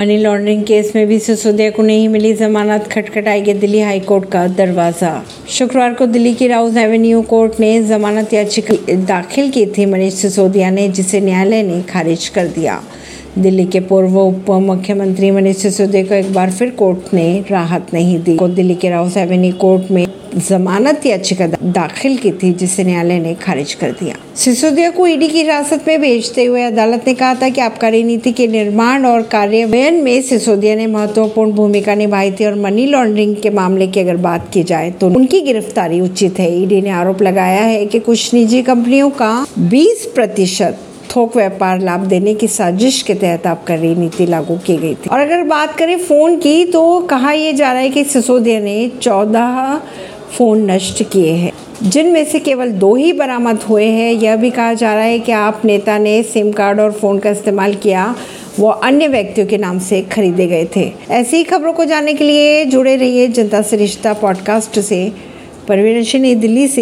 Money laundering case में भी सिसोदिया को नहीं मिली जमानत, खटखटाएगी दिल्ली हाई कोर्ट का दरवाजा। शुक्रवार को दिल्ली की राउज एवेन्यू कोर्ट ने जमानत याचिका दाखिल की थी मनीष सिसोदिया ने, जिसे न्यायालय ने खारिज कर दिया। दिल्ली के पूर्व उप मुख्यमंत्री मनीष सिसोदिया को एक बार फिर कोर्ट ने राहत नहीं दी। दिल्ली के राउज एवेन्यू कोर्ट में जमानत याचिका दाखिल की थी, जिसे न्यायालय ने खारिज कर दिया। सिसोदिया को ईडी की हिरासत में भेजते हुए अदालत ने कहा था कि आबकारी नीति के निर्माण और कार्यान्वयन में सिसोदिया ने महत्वपूर्ण भूमिका निभाई थी और मनी लॉन्ड्रिंग के मामले की अगर बात की जाए तो उनकी गिरफ्तारी उचित है। ईडी ने आरोप लगाया है कि कुछ निजी कंपनियों का 20% थोक व्यापार लाभ देने की साजिश के तहत आबकारी नीति लागू की गई थी। और अगर बात करें फोन की, तो कहा यह जा रहा है कि सिसोदिया ने 14 फोन नष्ट किए हैं, जिनमें से केवल 2 ही बरामद हुए हैं। यह भी कहा जा रहा है कि आप नेता ने सिम कार्ड और फोन का इस्तेमाल किया वो अन्य व्यक्तियों के नाम से खरीदे गए थे। ऐसी खबरों को जानने के लिए जुड़े रहिए जनता से रिश्ता पॉडकास्ट से। प्रवीण सिन्हा, दिल्ली से।